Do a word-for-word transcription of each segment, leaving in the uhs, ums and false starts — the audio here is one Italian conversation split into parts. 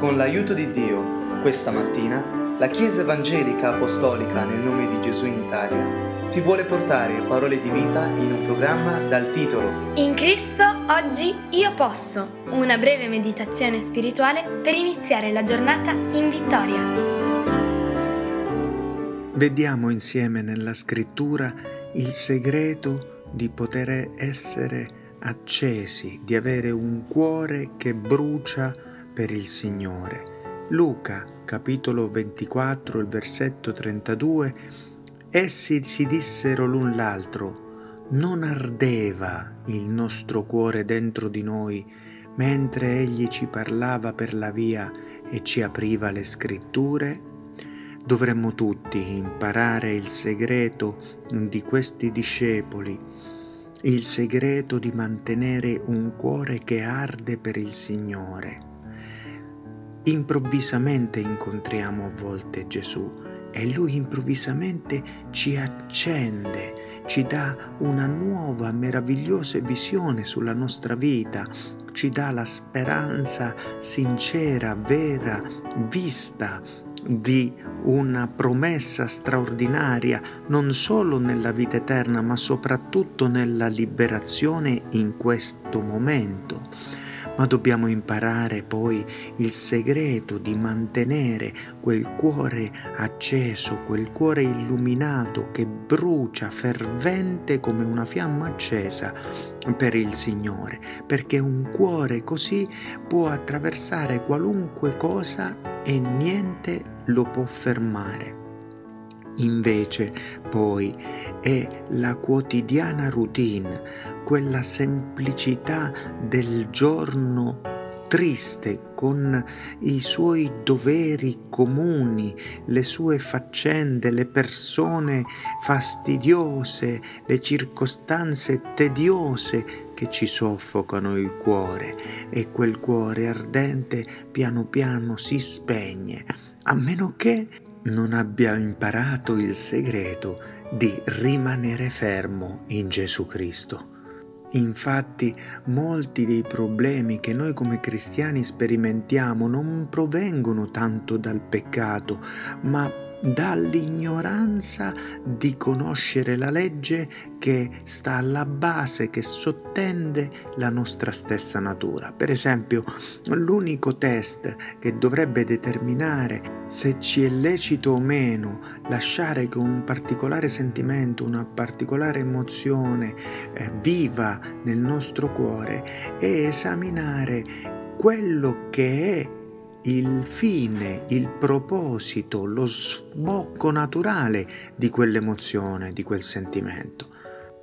Con l'aiuto di Dio, questa mattina, la Chiesa Evangelica Apostolica nel nome di Gesù in Italia ti vuole portare parole di vita in un programma dal titolo In Cristo oggi io posso, una breve meditazione spirituale per iniziare la giornata in vittoria. Vediamo insieme nella Scrittura il segreto di poter essere accesi, di avere un cuore che brucia per il Signore. Luca, capitolo ventiquattro, il versetto trentadue: essi si dissero l'un l'altro: non ardeva il nostro cuore dentro di noi mentre egli ci parlava per la via e ci apriva le Scritture? Dovremmo tutti imparare il segreto di questi discepoli, il segreto di mantenere un cuore che arde per il Signore. Improvvisamente incontriamo a volte Gesù e Lui improvvisamente ci accende, ci dà una nuova meravigliosa visione sulla nostra vita, ci dà la speranza sincera, vera, vista di una promessa straordinaria non solo nella vita eterna ma soprattutto nella liberazione in questo momento. Ma dobbiamo imparare poi il segreto di mantenere quel cuore acceso, quel cuore illuminato che brucia fervente come una fiamma accesa per il Signore, perché un cuore così può attraversare qualunque cosa e niente lo può fermare. Invece poi è la quotidiana routine, quella semplicità del giorno triste con i suoi doveri comuni, le sue faccende, le persone fastidiose, le circostanze tediose che ci soffocano il cuore, e quel cuore ardente piano piano si spegne, a meno che non abbia imparato il segreto di rimanere fermo in Gesù Cristo. Infatti, molti dei problemi che noi come cristiani sperimentiamo non provengono tanto dal peccato, ma dall'ignoranza di conoscere la legge che sta alla base, che sottende la nostra stessa natura. Per esempio, l'unico test che dovrebbe determinare se ci è lecito o meno lasciare che un particolare sentimento, una particolare emozione eh, viva nel nostro cuore, e esaminare quello che è il fine, il proposito, lo sbocco naturale di quell'emozione, di quel sentimento.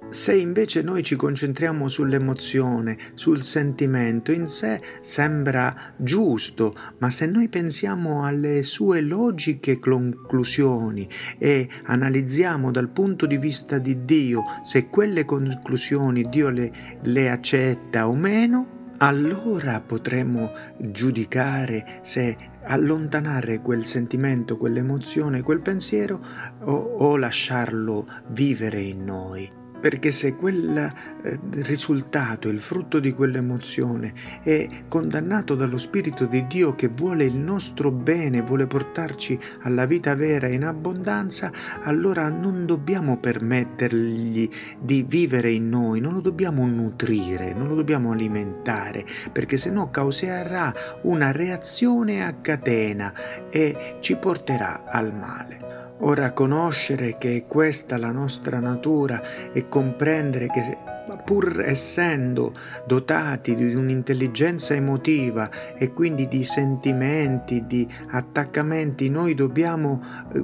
Se invece noi ci concentriamo sull'emozione, sul sentimento, in sé sembra giusto, ma se noi pensiamo alle sue logiche conclusioni e analizziamo dal punto di vista di Dio se quelle conclusioni Dio le, le accetta o meno, allora potremo giudicare se allontanare quel sentimento, quell'emozione, quel pensiero o, o lasciarlo vivere in noi. Perché se quel risultato, il frutto di quell'emozione, è condannato dallo Spirito di Dio che vuole il nostro bene, vuole portarci alla vita vera in abbondanza, allora non dobbiamo permettergli di vivere in noi, non lo dobbiamo nutrire, non lo dobbiamo alimentare, perché sennò causerà una reazione a catena e ci porterà al male. Ora, conoscere che è questa la nostra natura e comprendere che pur essendo dotati di un'intelligenza emotiva e quindi di sentimenti, di attaccamenti, noi dobbiamo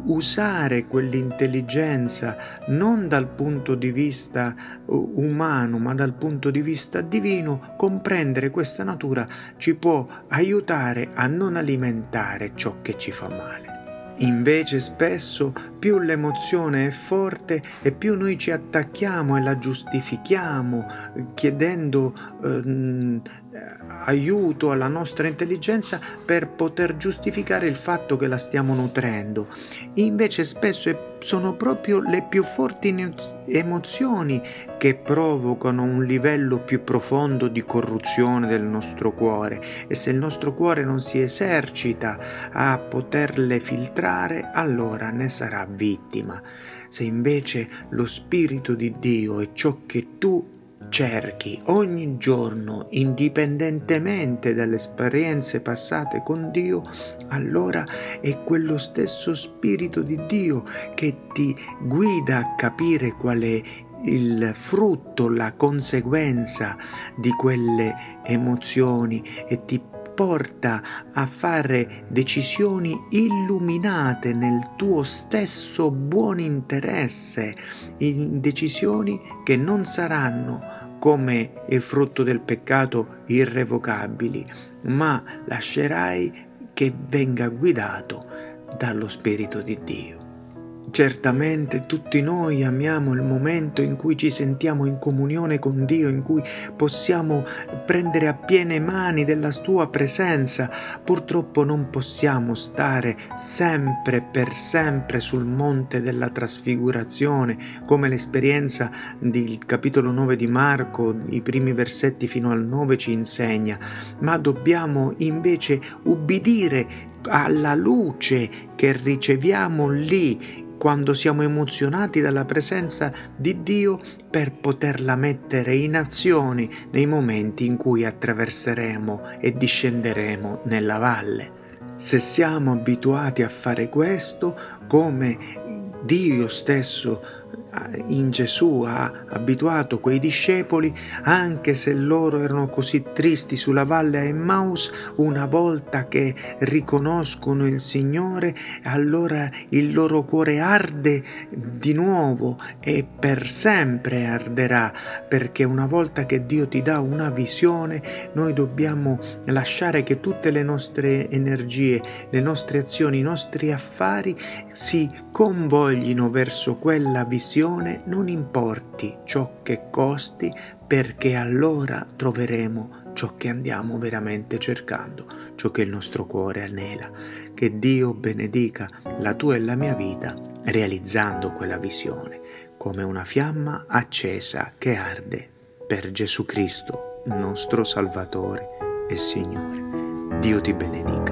usare quell'intelligenza non dal punto di vista umano ma dal punto di vista divino. Comprendere questa natura ci può aiutare a non alimentare ciò che ci fa male. Invece spesso più l'emozione è forte e più noi ci attacchiamo e la giustifichiamo chiedendo eh, aiuto alla nostra intelligenza per poter giustificare il fatto che la stiamo nutrendo. Invece spesso sono proprio le più forti emozioni che provocano un livello più profondo di corruzione del nostro cuore, e se il nostro cuore non si esercita a poterle filtrare, allora ne sarà vittima. Se invece lo Spirito di Dio è ciò che tu cerchi ogni giorno, indipendentemente dalle esperienze passate con Dio, allora è quello stesso Spirito di Dio che ti guida a capire qual è il frutto, la conseguenza di quelle emozioni, e ti porta a fare decisioni illuminate nel tuo stesso buon interesse, in decisioni che non saranno come il frutto del peccato irrevocabili, ma lascerai che venga guidato dallo Spirito di Dio. Certamente tutti noi amiamo il momento in cui ci sentiamo in comunione con Dio, in cui possiamo prendere a piene mani della sua presenza. Purtroppo non possiamo stare sempre per sempre sul monte della trasfigurazione, come l'esperienza del capitolo nove di Marco, i primi versetti fino al nove ci insegna, ma dobbiamo invece ubbidire alla luce che riceviamo lì quando siamo emozionati dalla presenza di Dio, per poterla mettere in azione nei momenti in cui attraverseremo e discenderemo nella valle. Se siamo abituati a fare questo, come Dio stesso in Gesù ha abituato quei discepoli, anche se loro erano così tristi sulla valle a Emmaus, una volta che riconoscono il Signore, allora il loro cuore arde di nuovo e per sempre arderà, perché una volta che Dio ti dà una visione, noi dobbiamo lasciare che tutte le nostre energie, le nostre azioni, i nostri affari si convoglino verso quella visione, non importi ciò che costi, perché allora troveremo ciò che andiamo veramente cercando, ciò che il nostro cuore anela. Che Dio benedica la tua e la mia vita realizzando quella visione, come una fiamma accesa che arde per Gesù Cristo, nostro Salvatore e Signore. Dio ti benedica.